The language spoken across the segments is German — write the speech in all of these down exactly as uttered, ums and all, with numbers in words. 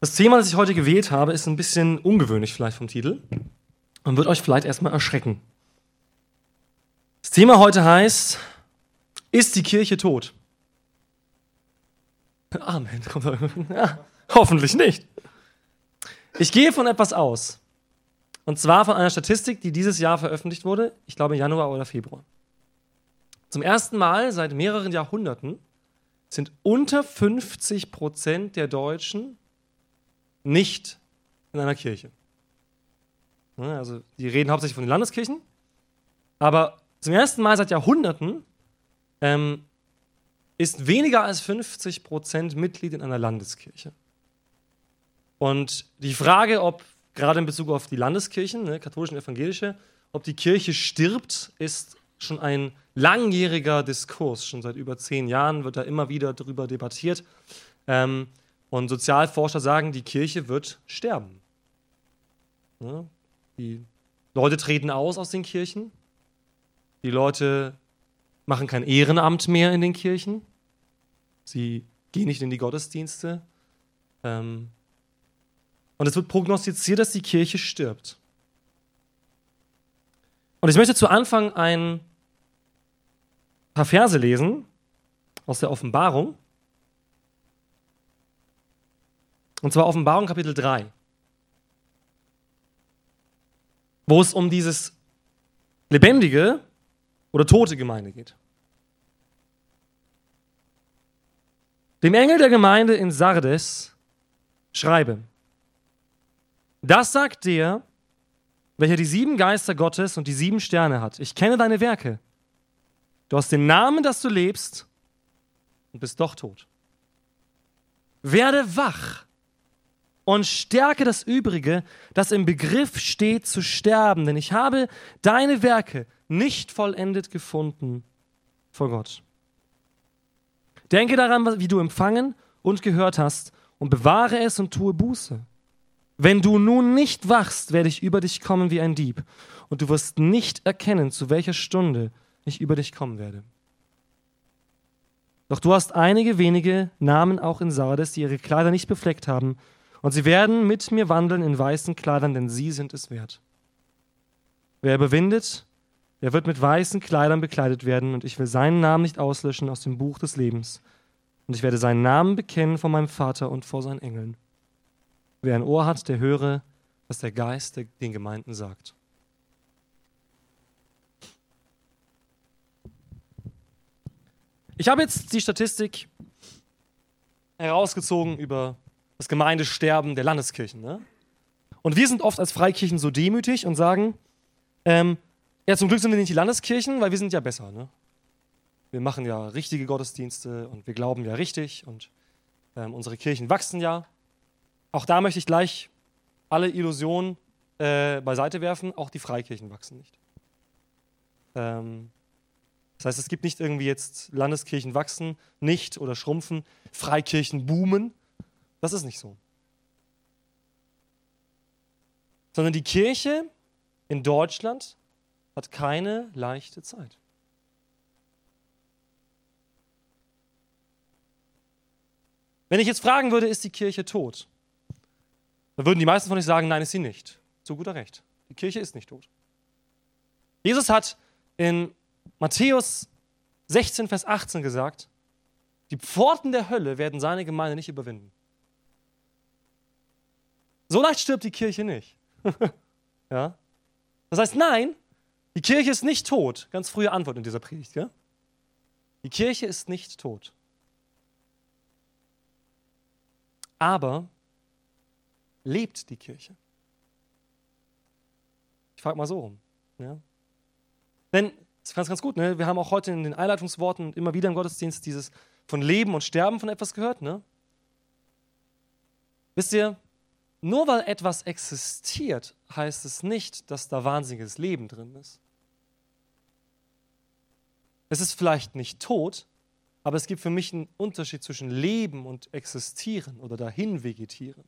Das Thema, das ich heute gewählt habe, ist ein bisschen ungewöhnlich vielleicht vom Titel und wird euch vielleicht erstmal erschrecken. Das Thema heute heißt, ist die Kirche tot? Amen. Ja, hoffentlich nicht. Ich gehe von etwas aus. Und zwar von einer Statistik, die dieses Jahr veröffentlicht wurde. Ich glaube, im Januar oder Februar. Zum ersten Mal seit mehreren Jahrhunderten sind unter fünfzig Prozent der Deutschen nicht in einer Kirche. Also die reden hauptsächlich von den Landeskirchen. Aber zum ersten Mal seit Jahrhunderten ähm, ist weniger als fünfzig Prozent Mitglied in einer Landeskirche. Und die Frage, ob gerade in Bezug auf die Landeskirchen, ne, katholische und evangelische, ob die Kirche stirbt, ist schon ein langjähriger Diskurs. Schon seit über zehn Jahren wird da immer wieder darüber debattiert. Ähm, und Sozialforscher sagen, die Kirche wird sterben. Ne? Die Leute treten aus aus den Kirchen. Die Leute machen kein Ehrenamt mehr in den Kirchen. Sie gehen nicht in die Gottesdienste. Ähm, und es wird prognostiziert, dass die Kirche stirbt. Und ich möchte zu Anfang ein paar Verse lesen aus der Offenbarung. Und zwar Offenbarung Kapitel drei. Wo es um dieses lebendige oder tote Gemeinde geht. Dem Engel der Gemeinde in Sardes schreibe: Das sagt der, welcher die sieben Geister Gottes und die sieben Sterne hat. Ich kenne deine Werke. Du hast den Namen, dass du lebst und bist doch tot. Werde wach und stärke das Übrige, das im Begriff steht zu sterben, denn ich habe deine Werke nicht vollendet gefunden vor Gott. Denke daran, wie du empfangen und gehört hast, und bewahre es und tue Buße. Wenn du nun nicht wachst, werde ich über dich kommen wie ein Dieb, und du wirst nicht erkennen, zu welcher Stunde ich über dich kommen werde. Doch du hast einige wenige Namen auch in Sardes, die ihre Kleider nicht befleckt haben, und sie werden mit mir wandeln in weißen Kleidern, denn sie sind es wert. Wer überwindet, er wird mit weißen Kleidern bekleidet werden, und ich will seinen Namen nicht auslöschen aus dem Buch des Lebens. Und ich werde seinen Namen bekennen vor meinem Vater und vor seinen Engeln. Wer ein Ohr hat, der höre, was der Geist den Gemeinden sagt. Ich habe jetzt die Statistik herausgezogen über das Gemeindesterben der Landeskirchen. Ne? Und wir sind oft als Freikirchen so demütig und sagen, ähm, ja, zum Glück sind wir nicht die Landeskirchen, weil wir sind ja besser. Ne? Wir machen ja richtige Gottesdienste und wir glauben ja richtig und ähm, unsere Kirchen wachsen ja. Auch da möchte ich gleich alle Illusionen äh, beiseite werfen, auch die Freikirchen wachsen nicht. Ähm, das heißt, es gibt nicht irgendwie jetzt Landeskirchen wachsen, nicht oder schrumpfen, Freikirchen boomen. Das ist nicht so. Sondern die Kirche in Deutschland hat keine leichte Zeit. Wenn ich jetzt fragen würde, ist die Kirche tot? Dann würden die meisten von euch sagen, nein, ist sie nicht. Zu guter Recht. Die Kirche ist nicht tot. Jesus hat in Matthäus sechzehn, Vers achtzehn gesagt, die Pforten der Hölle werden seine Gemeinde nicht überwinden. So leicht stirbt die Kirche nicht. Ja? Das heißt, nein, die Kirche ist nicht tot. Ganz frühe Antwort in dieser Predigt. Gell? Die Kirche ist nicht tot. Aber lebt die Kirche? Ich frage mal so rum. Ja? Denn, das ist ganz, ganz gut, ne? Wir haben auch heute in den Einleitungsworten immer wieder im Gottesdienst dieses von Leben und Sterben von etwas gehört. Ne? Wisst ihr, nur weil etwas existiert, heißt es nicht, dass da wahnsinniges Leben drin ist. Es ist vielleicht nicht tot, aber es gibt für mich einen Unterschied zwischen Leben und Existieren oder dahin vegetieren.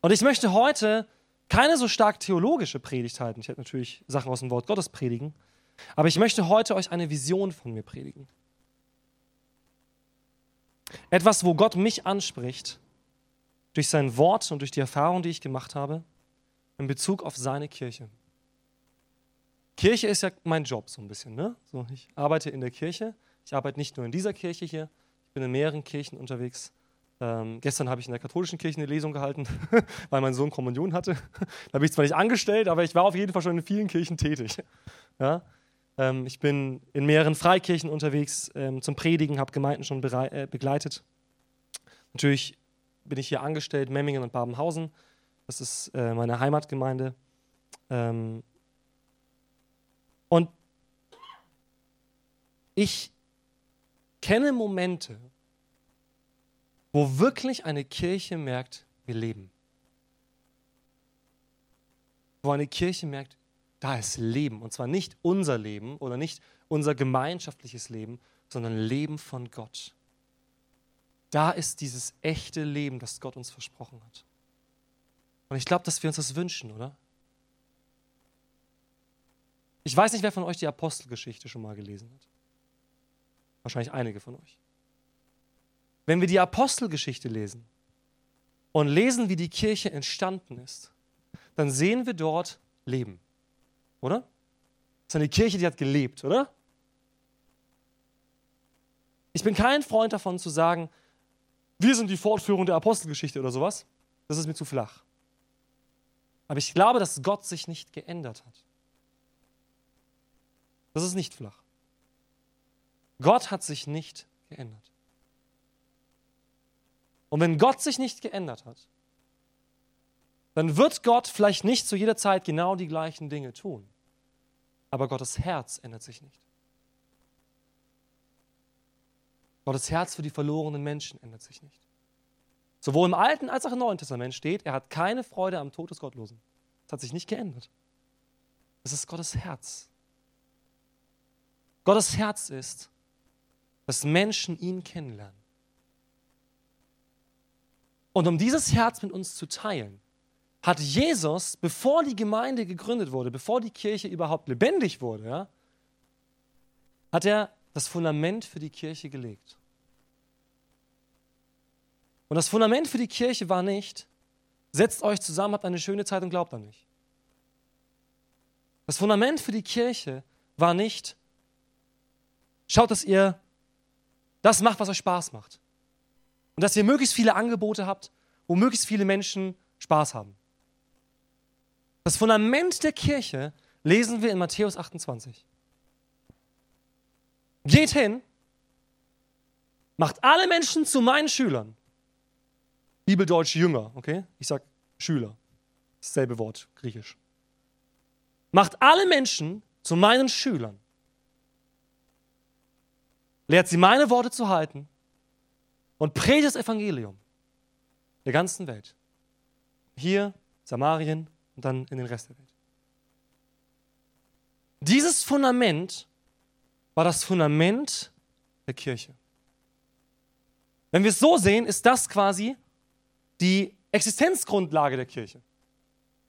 Und ich möchte heute keine so stark theologische Predigt halten. Ich werde natürlich Sachen aus dem Wort Gottes predigen. Aber ich möchte heute euch eine Vision von mir predigen. Etwas, wo Gott mich anspricht, durch sein Wort und durch die Erfahrung, die ich gemacht habe, in Bezug auf seine Kirche. Kirche ist ja mein Job so ein bisschen, ne? So, ich arbeite in der Kirche, ich arbeite nicht nur in dieser Kirche hier, ich bin in mehreren Kirchen unterwegs. Ähm, gestern habe ich in der katholischen Kirche eine Lesung gehalten, weil mein Sohn Kommunion hatte. Da bin ich zwar nicht angestellt, aber ich war auf jeden Fall schon in vielen Kirchen tätig. Ja? Ähm, ich bin in mehreren Freikirchen unterwegs, ähm, zum Predigen, habe Gemeinden schon berei- äh, begleitet. Natürlich bin ich hier angestellt, Memmingen und Babenhausen. Das ist äh, meine Heimatgemeinde. Ähm, Und ich kenne Momente, wo wirklich eine Kirche merkt, wir leben. Wo eine Kirche merkt, da ist Leben. Und zwar nicht unser Leben oder nicht unser gemeinschaftliches Leben, sondern Leben von Gott. Da ist dieses echte Leben, das Gott uns versprochen hat. Und ich glaube, dass wir uns das wünschen, oder? Ich weiß nicht, wer von euch die Apostelgeschichte schon mal gelesen hat. Wahrscheinlich einige von euch. Wenn wir die Apostelgeschichte lesen und lesen, wie die Kirche entstanden ist, dann sehen wir dort Leben, oder? Das ist eine Kirche, die hat gelebt, oder? Ich bin kein Freund davon zu sagen, wir sind die Fortführung der Apostelgeschichte oder sowas. Das ist mir zu flach. Aber ich glaube, dass Gott sich nicht geändert hat. Das ist nicht flach. Gott hat sich nicht geändert. Und wenn Gott sich nicht geändert hat, dann wird Gott vielleicht nicht zu jeder Zeit genau die gleichen Dinge tun. Aber Gottes Herz ändert sich nicht. Gottes Herz für die verlorenen Menschen ändert sich nicht. Sowohl im Alten als auch im Neuen Testament steht, er hat keine Freude am Tod des Gottlosen. Das hat sich nicht geändert. Das ist Gottes Herz. Gottes Herz ist, dass Menschen ihn kennenlernen. Und um dieses Herz mit uns zu teilen, hat Jesus, bevor die Gemeinde gegründet wurde, bevor die Kirche überhaupt lebendig wurde, ja, hat er das Fundament für die Kirche gelegt. Und das Fundament für die Kirche war nicht, setzt euch zusammen, habt eine schöne Zeit und glaubt an mich. Das Fundament für die Kirche war nicht, schaut, dass ihr das macht, was euch Spaß macht. Und dass ihr möglichst viele Angebote habt, wo möglichst viele Menschen Spaß haben. Das Fundament der Kirche lesen wir in Matthäus achtundzwanzig. Geht hin, macht alle Menschen zu meinen Schülern. Bibeldeutsch Jünger, okay? Ich sag Schüler. Dasselbe Wort, griechisch. Macht alle Menschen zu meinen Schülern. Lehrt sie, meine Worte zu halten und predigt das Evangelium der ganzen Welt. Hier, Samarien und dann in den Rest der Welt. Dieses Fundament war das Fundament der Kirche. Wenn wir es so sehen, ist das quasi die Existenzgrundlage der Kirche.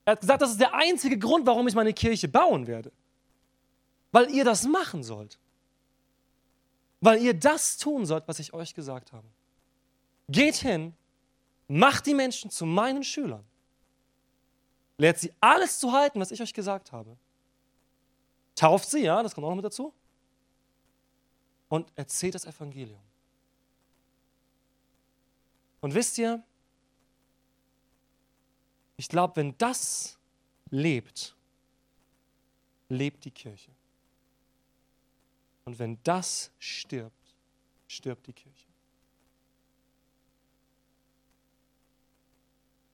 Er hat gesagt, das ist der einzige Grund, warum ich meine Kirche bauen werde. Weil ihr das machen sollt. Weil ihr das tun sollt, was ich euch gesagt habe. Geht hin, macht die Menschen zu meinen Schülern. Lehrt sie alles zu halten, was ich euch gesagt habe. Tauft sie, ja, das kommt auch noch mit dazu. Und erzählt das Evangelium. Und wisst ihr, ich glaube, wenn das lebt, lebt die Kirche. Und wenn das stirbt, stirbt die Kirche.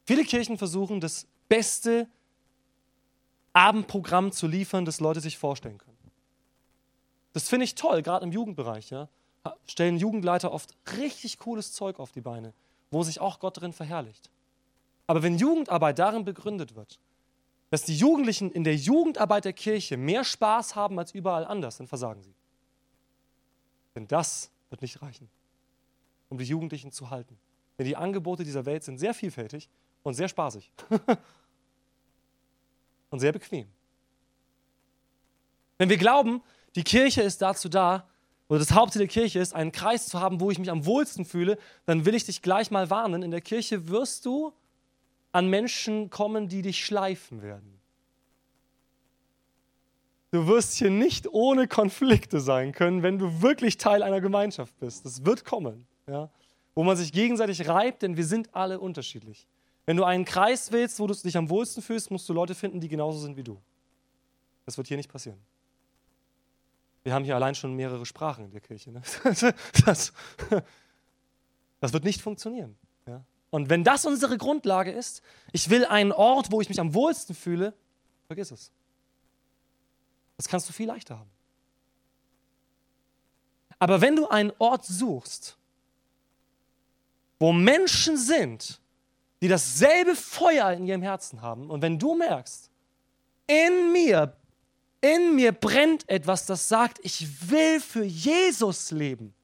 Viele Kirchen versuchen, das beste Abendprogramm zu liefern, das Leute sich vorstellen können. Das finde ich toll, gerade im Jugendbereich. Ja, stellen Jugendleiter oft richtig cooles Zeug auf die Beine, wo sich auch Gott drin verherrlicht. Aber wenn Jugendarbeit darin begründet wird, dass die Jugendlichen in der Jugendarbeit der Kirche mehr Spaß haben als überall anders, dann versagen sie. Denn das wird nicht reichen, um die Jugendlichen zu halten. Denn die Angebote dieser Welt sind sehr vielfältig und sehr spaßig. Und sehr bequem. Wenn wir glauben, die Kirche ist dazu da, oder das Hauptziel der Kirche ist, einen Kreis zu haben, wo ich mich am wohlsten fühle, dann will ich dich gleich mal warnen, in der Kirche wirst du an Menschen kommen, die dich schleifen werden. Du wirst hier nicht ohne Konflikte sein können, wenn du wirklich Teil einer Gemeinschaft bist. Das wird kommen, ja? Wo man sich gegenseitig reibt, denn wir sind alle unterschiedlich. Wenn du einen Kreis willst, wo du dich am wohlsten fühlst, musst du Leute finden, die genauso sind wie du. Das wird hier nicht passieren. Wir haben hier allein schon mehrere Sprachen in der Kirche. Ne? Das, das wird nicht funktionieren. Ja? Und wenn das unsere Grundlage ist, ich will einen Ort, wo ich mich am wohlsten fühle, vergiss es. Das kannst du viel leichter haben. Aber wenn du einen Ort suchst, wo Menschen sind, die dasselbe Feuer in ihrem Herzen haben, und wenn du merkst, in mir, in mir brennt etwas, das sagt, ich will für Jesus leben.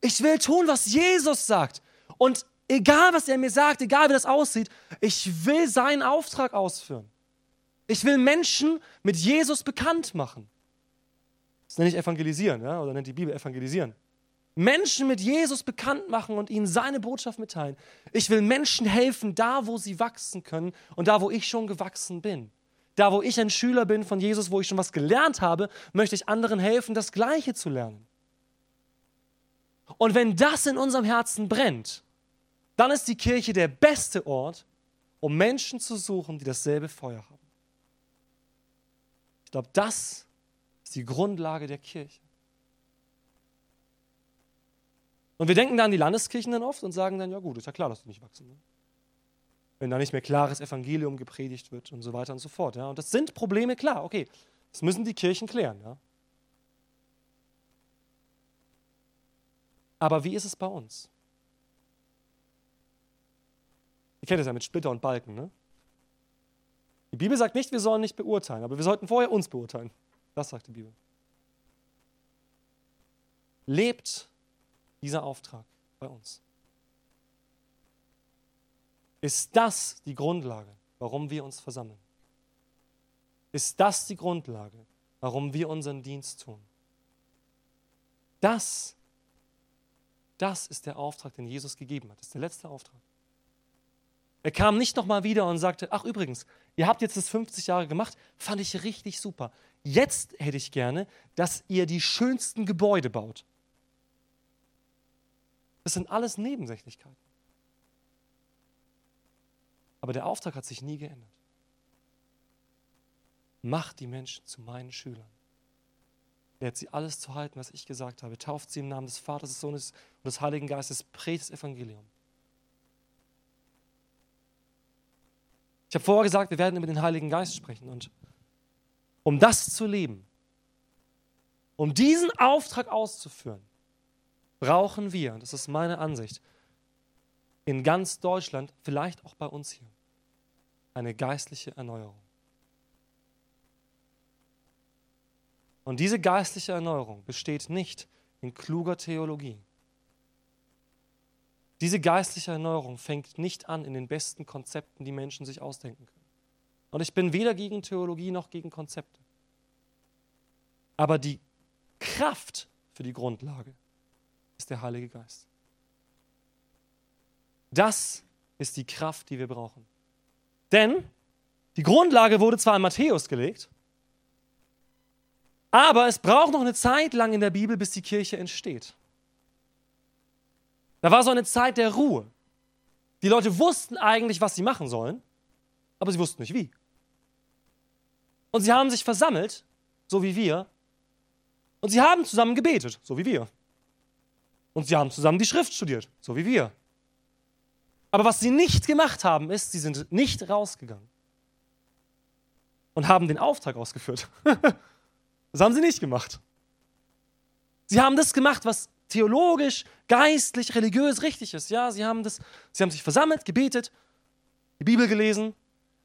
Ich will tun, was Jesus sagt. Und egal, was er mir sagt, egal, wie das aussieht, ich will seinen Auftrag ausführen. Ich will Menschen mit Jesus bekannt machen. Das nenne ich evangelisieren, ja? Oder nennt die Bibel evangelisieren. Menschen mit Jesus bekannt machen und ihnen seine Botschaft mitteilen. Ich will Menschen helfen, da wo sie wachsen können und da wo ich schon gewachsen bin. Da wo ich ein Schüler bin von Jesus, wo ich schon was gelernt habe, möchte ich anderen helfen, das Gleiche zu lernen. Und wenn das in unserem Herzen brennt, dann ist die Kirche der beste Ort, um Menschen zu suchen, die dasselbe Feuer haben. Ich glaube, das ist die Grundlage der Kirche. Und wir denken da an die Landeskirchen dann oft und sagen dann, ja gut, ist ja klar, dass die nicht wachsen. Ne? Wenn da nicht mehr klares Evangelium gepredigt wird und so weiter und so fort. Ja? Und das sind Probleme, klar, okay, das müssen die Kirchen klären. Ja? Aber wie ist es bei uns? Ihr kennt es ja mit Splitter und Balken, ne? Die Bibel sagt nicht, wir sollen nicht beurteilen, aber wir sollten vorher uns beurteilen. Das sagt die Bibel. Lebt dieser Auftrag bei uns? Ist das die Grundlage, warum wir uns versammeln? Ist das die Grundlage, warum wir unseren Dienst tun? Das, das ist der Auftrag, den Jesus gegeben hat. Das ist der letzte Auftrag. Er kam nicht nochmal wieder und sagte, ach übrigens, ihr habt jetzt das fünfzig Jahre gemacht, fand ich richtig super. Jetzt hätte ich gerne, dass ihr die schönsten Gebäude baut. Das sind alles Nebensächlichkeiten. Aber der Auftrag hat sich nie geändert. Macht die Menschen zu meinen Schülern. Lehrt sie alles zu halten, was ich gesagt habe. Tauft sie im Namen des Vaters, des Sohnes und des Heiligen Geistes. Predigt das Evangelium. Ich habe vorher gesagt, wir werden über den Heiligen Geist sprechen. Und um das zu leben, um diesen Auftrag auszuführen, brauchen wir, und das ist meine Ansicht, in ganz Deutschland, vielleicht auch bei uns hier, eine geistliche Erneuerung. Und diese geistliche Erneuerung besteht nicht in kluger Theologie. Diese geistliche Erneuerung fängt nicht an in den besten Konzepten, die Menschen sich ausdenken können. Und ich bin weder gegen Theologie noch gegen Konzepte. Aber die Kraft für die Grundlage ist der Heilige Geist. Das ist die Kraft, die wir brauchen. Denn die Grundlage wurde zwar in Matthäus gelegt, aber es braucht noch eine Zeit lang in der Bibel, bis die Kirche entsteht. Da war so eine Zeit der Ruhe. Die Leute wussten eigentlich, was sie machen sollen, aber sie wussten nicht wie. Und sie haben sich versammelt, so wie wir, und sie haben zusammen gebetet, so wie wir. Und sie haben zusammen die Schrift studiert, so wie wir. Aber was sie nicht gemacht haben, ist, sie sind nicht rausgegangen und haben den Auftrag ausgeführt. Das haben sie nicht gemacht. Sie haben das gemacht, was theologisch, geistlich, religiös richtig ist. Ja, sie haben, das, sie haben sich versammelt, gebetet, die Bibel gelesen,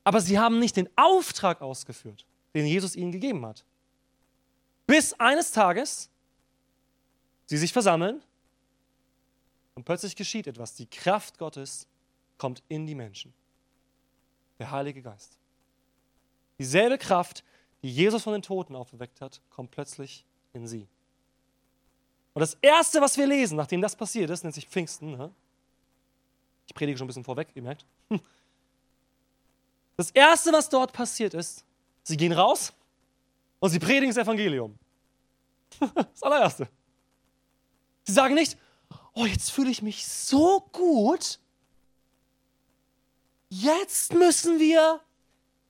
aber sie haben nicht den Auftrag ausgeführt, den Jesus ihnen gegeben hat. Bis eines Tages sie sich versammeln und plötzlich geschieht etwas. Die Kraft Gottes kommt in die Menschen. Der Heilige Geist. Dieselbe Kraft, die Jesus von den Toten auferweckt hat, kommt plötzlich in sie. Und das Erste, was wir lesen, nachdem das passiert ist, nennt sich Pfingsten. Ne? Ich predige schon ein bisschen vorweg, ihr merkt. Das Erste, was dort passiert ist, sie gehen raus und sie predigen das Evangelium. Das Allererste. Sie sagen nicht, oh, jetzt fühle ich mich so gut, jetzt müssen wir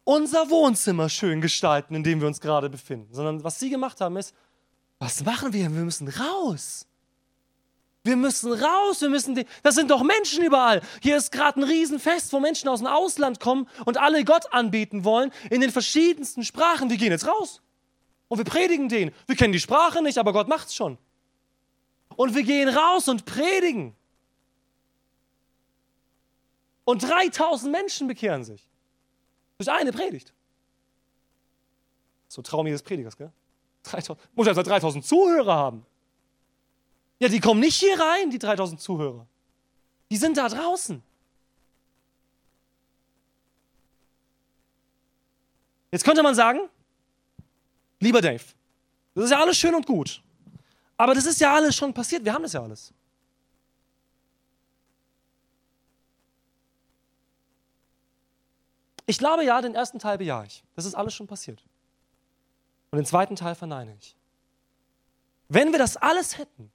unser Wohnzimmer schön gestalten, in dem wir uns gerade befinden. Sondern was sie gemacht haben ist, was machen wir? Wir müssen raus. Wir müssen raus. Wir müssen. Das sind doch Menschen überall. Hier ist gerade ein Riesenfest, wo Menschen aus dem Ausland kommen und alle Gott anbeten wollen in den verschiedensten Sprachen. Wir gehen jetzt raus und wir predigen denen. Wir kennen die Sprache nicht, aber Gott macht's schon. Und wir gehen raus und predigen. Und dreitausend Menschen bekehren sich. Durch eine Predigt. So Traum jedes Predigers, gell? dreitausend. Muss also dreitausend Zuhörer haben. Ja, die kommen nicht hier rein, die dreitausend Zuhörer. Die sind da draußen. Jetzt könnte man sagen, lieber Dave, das ist ja alles schön und gut. Aber das ist ja alles schon passiert, wir haben das ja alles. Ich glaube ja, den ersten Teil bejahe ich. Das ist alles schon passiert. Und den zweiten Teil verneine ich. Wenn wir das alles hätten,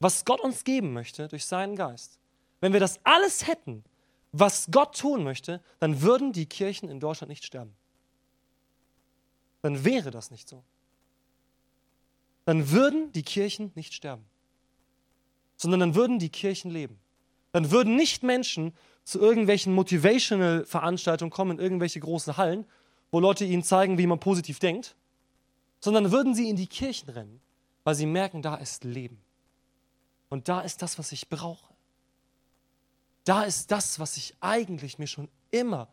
was Gott uns geben möchte durch seinen Geist, wenn wir das alles hätten, was Gott tun möchte, dann würden die Kirchen in Deutschland nicht sterben. Dann wäre das nicht so. Dann würden die Kirchen nicht sterben, sondern dann würden die Kirchen leben. Dann würden nicht Menschen zu irgendwelchen Motivational-Veranstaltungen kommen, in irgendwelche großen Hallen, wo Leute ihnen zeigen, wie man positiv denkt, sondern würden sie in die Kirchen rennen, weil sie merken, da ist Leben. Und da ist das, was ich brauche. Da ist das, was ich eigentlich mir schon immer,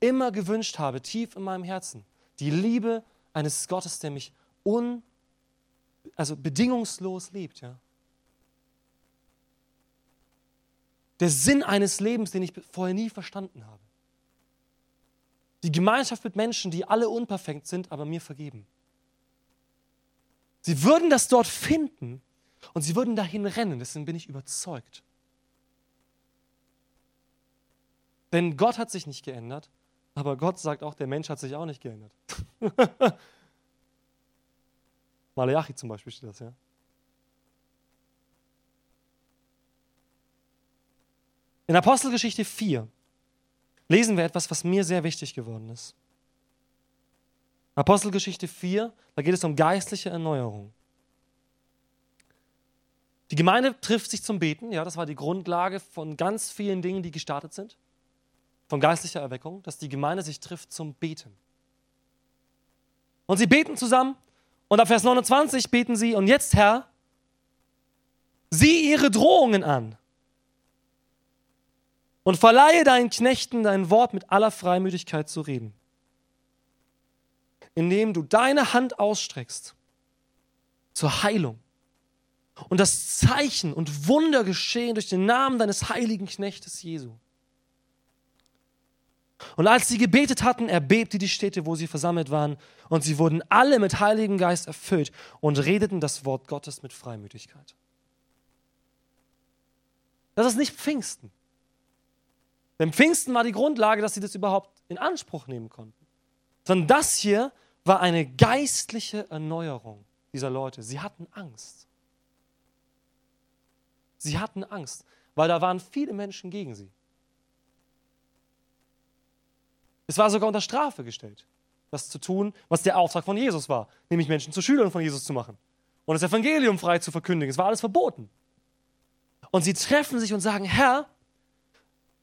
immer gewünscht habe, tief in meinem Herzen. Die Liebe eines Gottes, der mich un, also bedingungslos liebt, ja. Der Sinn eines Lebens, den ich vorher nie verstanden habe. Die Gemeinschaft mit Menschen, die alle unperfekt sind, aber mir vergeben. Sie würden das dort finden und sie würden dahin rennen, deswegen bin ich überzeugt. Denn Gott hat sich nicht geändert, aber Gott sagt auch, der Mensch hat sich auch nicht geändert. Malachi zum Beispiel steht das, ja. In Apostelgeschichte vier lesen wir etwas, was mir sehr wichtig geworden ist. Apostelgeschichte vier, da geht es um geistliche Erneuerung. Die Gemeinde trifft sich zum Beten, ja, das war die Grundlage von ganz vielen Dingen, die gestartet sind, von geistlicher Erweckung, dass die Gemeinde sich trifft zum Beten. Und sie beten zusammen und ab Vers neunundzwanzig beten sie, und jetzt, Herr, sieh ihre Drohungen an. Und verleihe deinen Knechten dein Wort mit aller Freimütigkeit zu reden, indem du deine Hand ausstreckst zur Heilung und das Zeichen und Wunder geschehen durch den Namen deines heiligen Knechtes Jesu. Und als sie gebetet hatten, erbebte die Städte, wo sie versammelt waren, und sie wurden alle mit Heiligem Geist erfüllt und redeten das Wort Gottes mit Freimütigkeit. Das ist nicht Pfingsten. Denn Pfingsten war die Grundlage, dass sie das überhaupt in Anspruch nehmen konnten. Sondern das hier war eine geistliche Erneuerung dieser Leute. Sie hatten Angst. Sie hatten Angst, weil da waren viele Menschen gegen sie. Es war sogar unter Strafe gestellt, das zu tun, was der Auftrag von Jesus war, nämlich Menschen zu Schülern von Jesus zu machen und das Evangelium frei zu verkündigen. Es war alles verboten. Und sie treffen sich und sagen, Herr,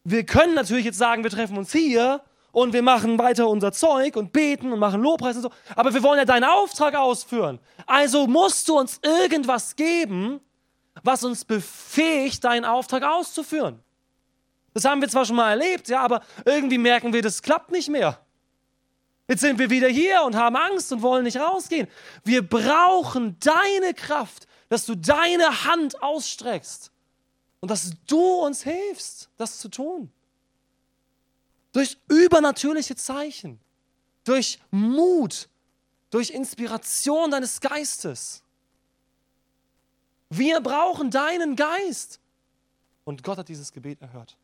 wir können natürlich jetzt sagen, wir treffen uns hier und wir machen weiter unser Zeug und beten und machen Lobpreis und so, aber wir wollen ja deinen Auftrag ausführen. Also musst du uns irgendwas geben, was uns befähigt, deinen Auftrag auszuführen. Das haben wir zwar schon mal erlebt, ja, aber irgendwie merken wir, das klappt nicht mehr. Jetzt sind wir wieder hier und haben Angst und wollen nicht rausgehen. Wir brauchen deine Kraft, dass du deine Hand ausstreckst. Und dass du uns hilfst, das zu tun. Durch übernatürliche Zeichen, durch Mut, durch Inspiration deines Geistes, Wir brauchen deinen Geist. Und Gott hat dieses Gebet erhört.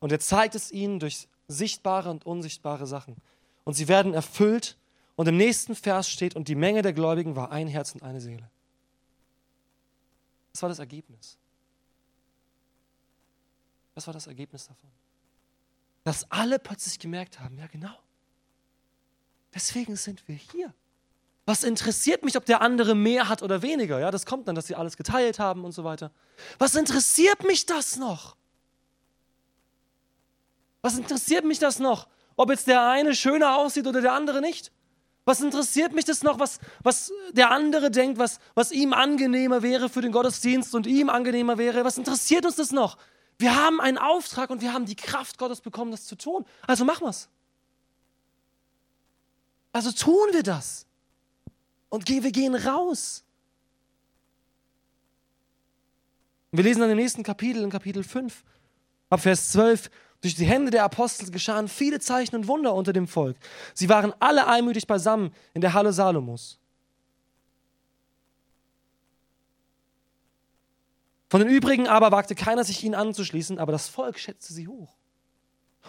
Und er zeigt es ihnen durch sichtbare und unsichtbare Sachen. Und sie werden erfüllt. Und im nächsten Vers steht, und die Menge der Gläubigen war ein Herz und eine Seele. Das war das Ergebnis. Das war das Ergebnis davon. Dass alle plötzlich gemerkt haben, ja genau, deswegen sind wir hier. Was interessiert mich, ob der andere mehr hat oder weniger? Ja, das kommt dann, dass sie alles geteilt haben und so weiter. Was interessiert mich das noch? Was interessiert mich das noch? Ob jetzt der eine schöner aussieht oder der andere nicht? Was interessiert mich das noch, was, was der andere denkt, was, was ihm angenehmer wäre für den Gottesdienst und ihm angenehmer wäre? Was interessiert uns das noch? Wir haben einen Auftrag und wir haben die Kraft Gottes bekommen, das zu tun. Also machen wir es. Also tun wir das. Und wir gehen raus. Wir lesen dann im nächsten Kapitel, in Kapitel fünf, ab Vers zwölf. Durch die Hände der Apostel geschahen viele Zeichen und Wunder unter dem Volk. Sie waren alle einmütig beisammen in der Halle Salomos. Von den übrigen aber wagte keiner, sich ihnen anzuschließen, aber das Volk schätzte sie hoch.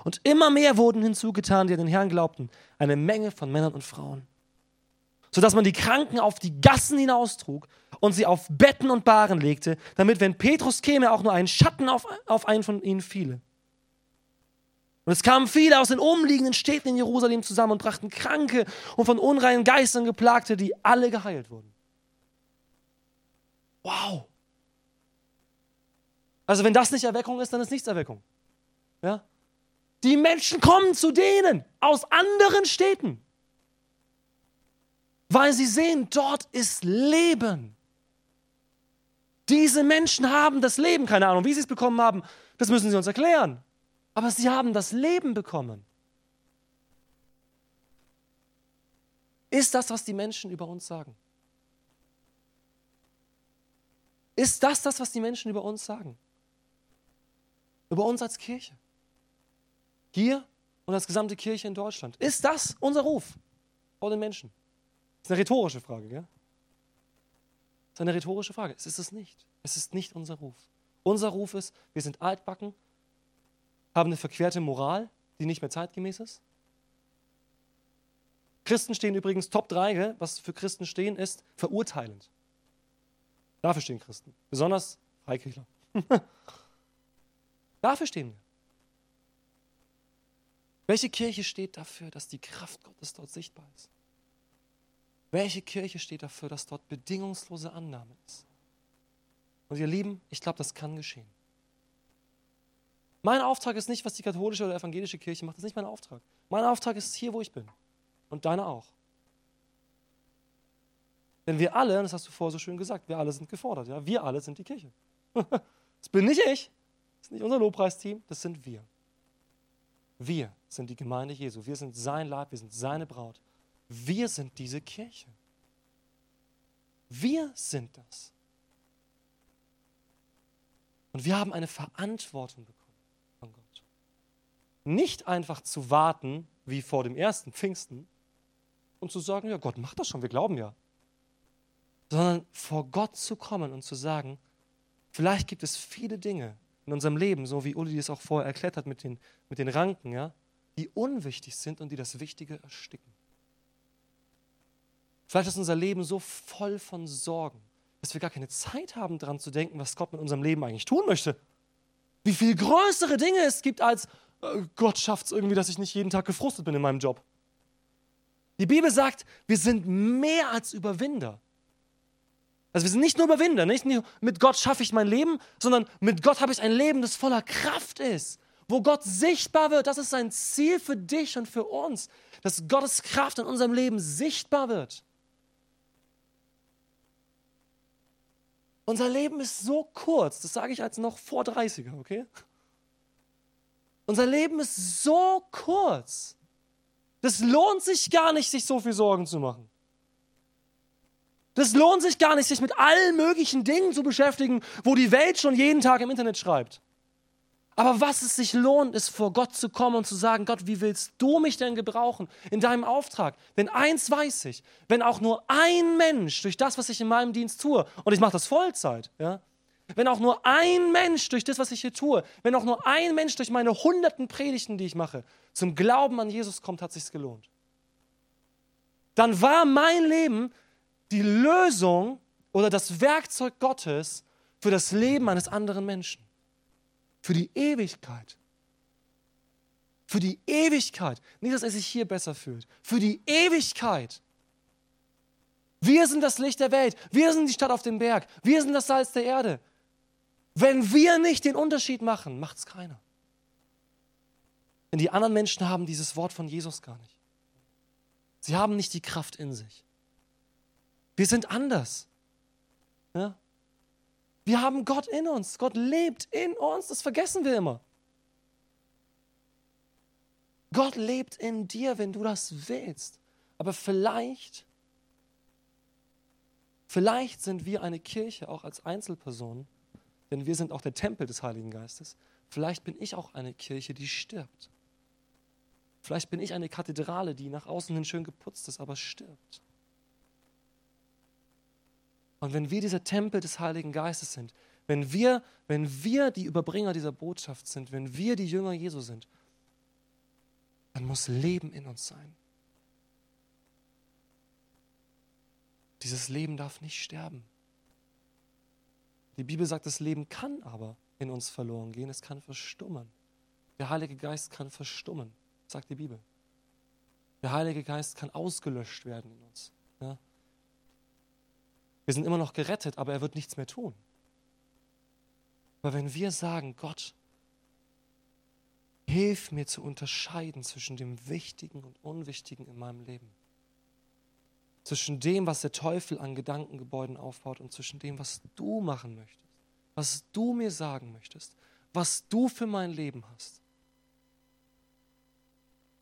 Und immer mehr wurden hinzugetan, die an den Herrn glaubten, eine Menge von Männern und Frauen. Sodass man die Kranken auf die Gassen hinaustrug und sie auf Betten und Bahren legte, damit, wenn Petrus käme, auch nur ein Schatten auf, auf einen von ihnen fiele. Und es kamen viele aus den umliegenden Städten in Jerusalem zusammen und brachten Kranke und von unreinen Geistern Geplagte, die alle geheilt wurden. Wow! Also wenn das nicht Erweckung ist, dann ist nichts Erweckung. Ja? Die Menschen kommen zu denen aus anderen Städten, weil sie sehen, dort ist Leben. Diese Menschen haben das Leben, keine Ahnung, wie sie es bekommen haben, das müssen sie uns erklären. Aber sie haben das Leben bekommen. Ist das, was die Menschen über uns sagen? Ist das das, was die Menschen über uns sagen? Über uns als Kirche? Hier und als gesamte Kirche in Deutschland. Ist das unser Ruf vor den Menschen? Das ist eine rhetorische Frage, gell? Das ist eine rhetorische Frage. Es ist es nicht. Es ist nicht unser Ruf. Unser Ruf ist, wir sind altbacken, haben eine verquerte Moral, die nicht mehr zeitgemäß ist. Christen stehen übrigens Top drei, was für Christen stehen, ist verurteilend. Dafür stehen Christen, besonders Freikirchler. Dafür stehen wir. Welche Kirche steht dafür, dass die Kraft Gottes dort sichtbar ist? Welche Kirche steht dafür, dass dort bedingungslose Annahme ist? Und ihr Lieben, ich glaube, das kann geschehen. Mein Auftrag ist nicht, was die katholische oder evangelische Kirche macht. Das ist nicht mein Auftrag. Mein Auftrag ist hier, wo ich bin. Und deiner auch. Denn wir alle, das hast du vorher so schön gesagt, wir alle sind gefordert. Ja? Wir alle sind die Kirche. Das bin nicht ich. Das ist nicht unser Lobpreisteam. Das sind wir. Wir sind die Gemeinde Jesu. Wir sind sein Leib. Wir sind seine Braut. Wir sind diese Kirche. Wir sind das. Und wir haben eine Verantwortung bekommen. Nicht einfach zu warten, wie vor dem ersten Pfingsten, und zu sagen, ja, Gott macht das schon, wir glauben ja. Sondern vor Gott zu kommen und zu sagen, vielleicht gibt es viele Dinge in unserem Leben, so wie Uli es auch vorher erklärt hat mit den, mit den Ranken, ja, die unwichtig sind und die das Wichtige ersticken. Vielleicht ist unser Leben so voll von Sorgen, dass wir gar keine Zeit haben, daran zu denken, was Gott mit unserem Leben eigentlich tun möchte. Wie viel größere Dinge es gibt als Gott schafft es irgendwie, dass ich nicht jeden Tag gefrustet bin in meinem Job. Die Bibel sagt, wir sind mehr als Überwinder. Also wir sind nicht nur Überwinder, nicht nur mit Gott schaffe ich mein Leben, sondern mit Gott habe ich ein Leben, das voller Kraft ist, wo Gott sichtbar wird. Das ist sein Ziel für dich und für uns, dass Gottes Kraft in unserem Leben sichtbar wird. Unser Leben ist so kurz, das sage ich als noch vor dreißiger, okay? Unser Leben ist so kurz. Das lohnt sich gar nicht, sich so viel Sorgen zu machen. Das lohnt sich gar nicht, sich mit allen möglichen Dingen zu beschäftigen, wo die Welt schon jeden Tag im Internet schreibt. Aber was es sich lohnt, ist vor Gott zu kommen und zu sagen, Gott, wie willst du mich denn gebrauchen in deinem Auftrag? Denn eins weiß ich, wenn auch nur ein Mensch durch das, was ich in meinem Dienst tue, und ich mache das Vollzeit, ja, wenn auch nur ein Mensch durch das, was ich hier tue, wenn auch nur ein Mensch durch meine hunderten Predigten, die ich mache, zum Glauben an Jesus kommt, hat es sich gelohnt. Dann war mein Leben die Lösung oder das Werkzeug Gottes für das Leben eines anderen Menschen. Für die Ewigkeit. Für die Ewigkeit. Nicht, dass er sich hier besser fühlt. Für die Ewigkeit. Wir sind das Licht der Welt. Wir sind die Stadt auf dem Berg. Wir sind das Salz der Erde. Wenn wir nicht den Unterschied machen, macht es keiner. Denn die anderen Menschen haben dieses Wort von Jesus gar nicht. Sie haben nicht die Kraft in sich. Wir sind anders. Ja? Wir haben Gott in uns. Gott lebt in uns. Das vergessen wir immer. Gott lebt in dir, wenn du das willst. Aber vielleicht, vielleicht sind wir eine Kirche auch als Einzelpersonen, denn wir sind auch der Tempel des Heiligen Geistes. Vielleicht bin ich auch eine Kirche, die stirbt. Vielleicht bin ich eine Kathedrale, die nach außen hin schön geputzt ist, aber stirbt. Und wenn wir dieser Tempel des Heiligen Geistes sind, wenn wir, wenn wir die Überbringer dieser Botschaft sind, wenn wir die Jünger Jesu sind, dann muss Leben in uns sein. Dieses Leben darf nicht sterben. Die Bibel sagt, das Leben kann aber in uns verloren gehen, es kann verstummen. Der Heilige Geist kann verstummen, sagt die Bibel. Der Heilige Geist kann ausgelöscht werden in uns. Ja? Wir sind immer noch gerettet, aber er wird nichts mehr tun. Aber wenn wir sagen, Gott, hilf mir zu unterscheiden zwischen dem Wichtigen und Unwichtigen in meinem Leben, zwischen dem, was der Teufel an Gedankengebäuden aufbaut und zwischen dem, was du machen möchtest, was du mir sagen möchtest, was du für mein Leben hast,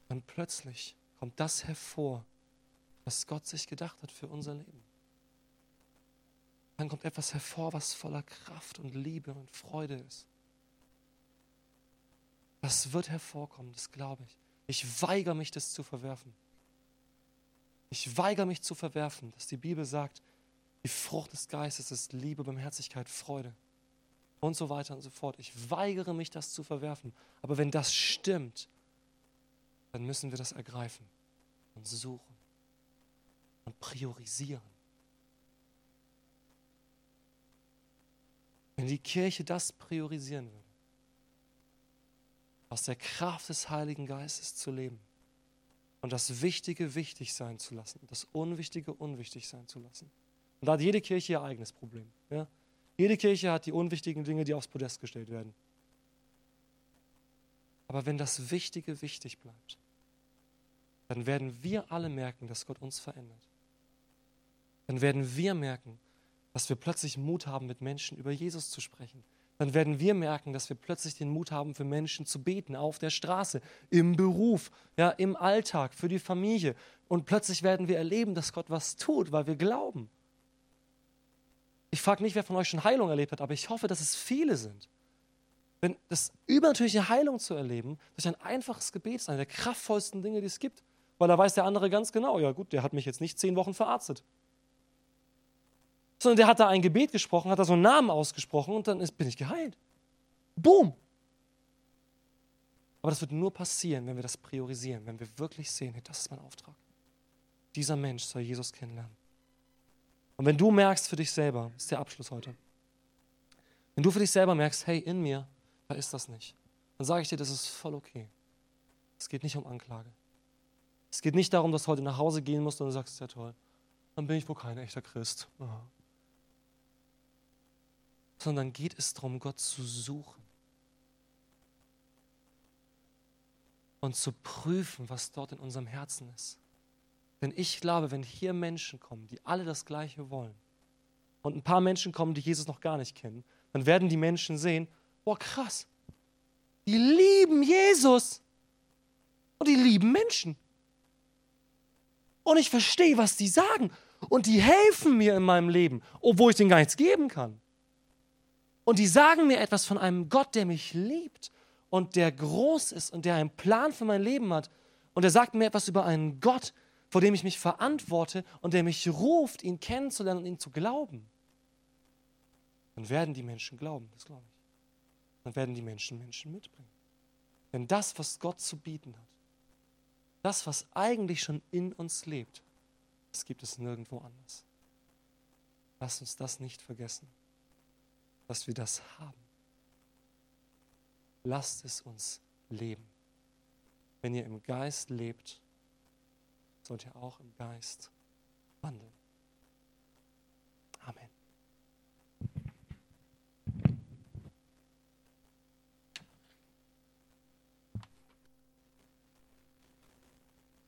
dann plötzlich kommt das hervor, was Gott sich gedacht hat für unser Leben. Dann kommt etwas hervor, was voller Kraft und Liebe und Freude ist. Das wird hervorkommen, das glaube ich. Ich weigere mich, das zu verwerfen. Ich weigere mich zu verwerfen, dass die Bibel sagt, die Frucht des Geistes ist Liebe, Barmherzigkeit, Freude und so weiter und so fort. Ich weigere mich, das zu verwerfen. Aber wenn das stimmt, dann müssen wir das ergreifen und suchen und priorisieren. Wenn die Kirche das priorisieren würde, aus der Kraft des Heiligen Geistes zu leben und das Wichtige wichtig sein zu lassen, das Unwichtige unwichtig sein zu lassen. Und da hat jede Kirche ihr eigenes Problem. Ja? Jede Kirche hat die unwichtigen Dinge, die aufs Podest gestellt werden. Aber wenn das Wichtige wichtig bleibt, dann werden wir alle merken, dass Gott uns verändert. Dann werden wir merken, dass wir plötzlich Mut haben, mit Menschen über Jesus zu sprechen. Dann werden wir merken, dass wir plötzlich den Mut haben, für Menschen zu beten, auf der Straße, im Beruf, ja, im Alltag, für die Familie. Und plötzlich werden wir erleben, dass Gott was tut, weil wir glauben. Ich frage nicht, wer von euch schon Heilung erlebt hat, aber ich hoffe, dass es viele sind. Denn das übernatürliche Heilung zu erleben, durch ein einfaches Gebet, ist eine der kraftvollsten Dinge, die es gibt. Weil da weiß der andere ganz genau, ja gut, der hat mich jetzt nicht zehn Wochen verarztet. Sondern der hat da ein Gebet gesprochen, hat da so einen Namen ausgesprochen und dann ist, bin ich geheilt. Boom! Aber das wird nur passieren, wenn wir das priorisieren, wenn wir wirklich sehen, hey, das ist mein Auftrag. Dieser Mensch soll Jesus kennenlernen. Und wenn du merkst für dich selber, das ist der Abschluss heute, wenn du für dich selber merkst, hey, in mir, da ist das nicht, dann sage ich dir, das ist voll okay. Es geht nicht um Anklage. Es geht nicht darum, dass du heute nach Hause gehen musst und du sagst, ja toll, dann bin ich wohl kein echter Christ. Aha. Sondern geht es darum, Gott zu suchen und zu prüfen, was dort in unserem Herzen ist. Denn ich glaube, wenn hier Menschen kommen, die alle das Gleiche wollen und ein paar Menschen kommen, die Jesus noch gar nicht kennen, dann werden die Menschen sehen, boah krass, die lieben Jesus und die lieben Menschen. Und ich verstehe, was die sagen und die helfen mir in meinem Leben, obwohl ich denen gar nichts geben kann. Und die sagen mir etwas von einem Gott, der mich liebt und der groß ist und der einen Plan für mein Leben hat. Und er sagt mir etwas über einen Gott, vor dem ich mich verantworte und der mich ruft, ihn kennenzulernen und ihn zu glauben. Dann werden die Menschen glauben, das glaube ich. Dann werden die Menschen Menschen mitbringen. Denn das, was Gott zu bieten hat, das, was eigentlich schon in uns lebt, das gibt es nirgendwo anders. Lass uns das nicht vergessen, dass wir das haben. Lasst es uns leben. Wenn ihr im Geist lebt, sollt ihr auch im Geist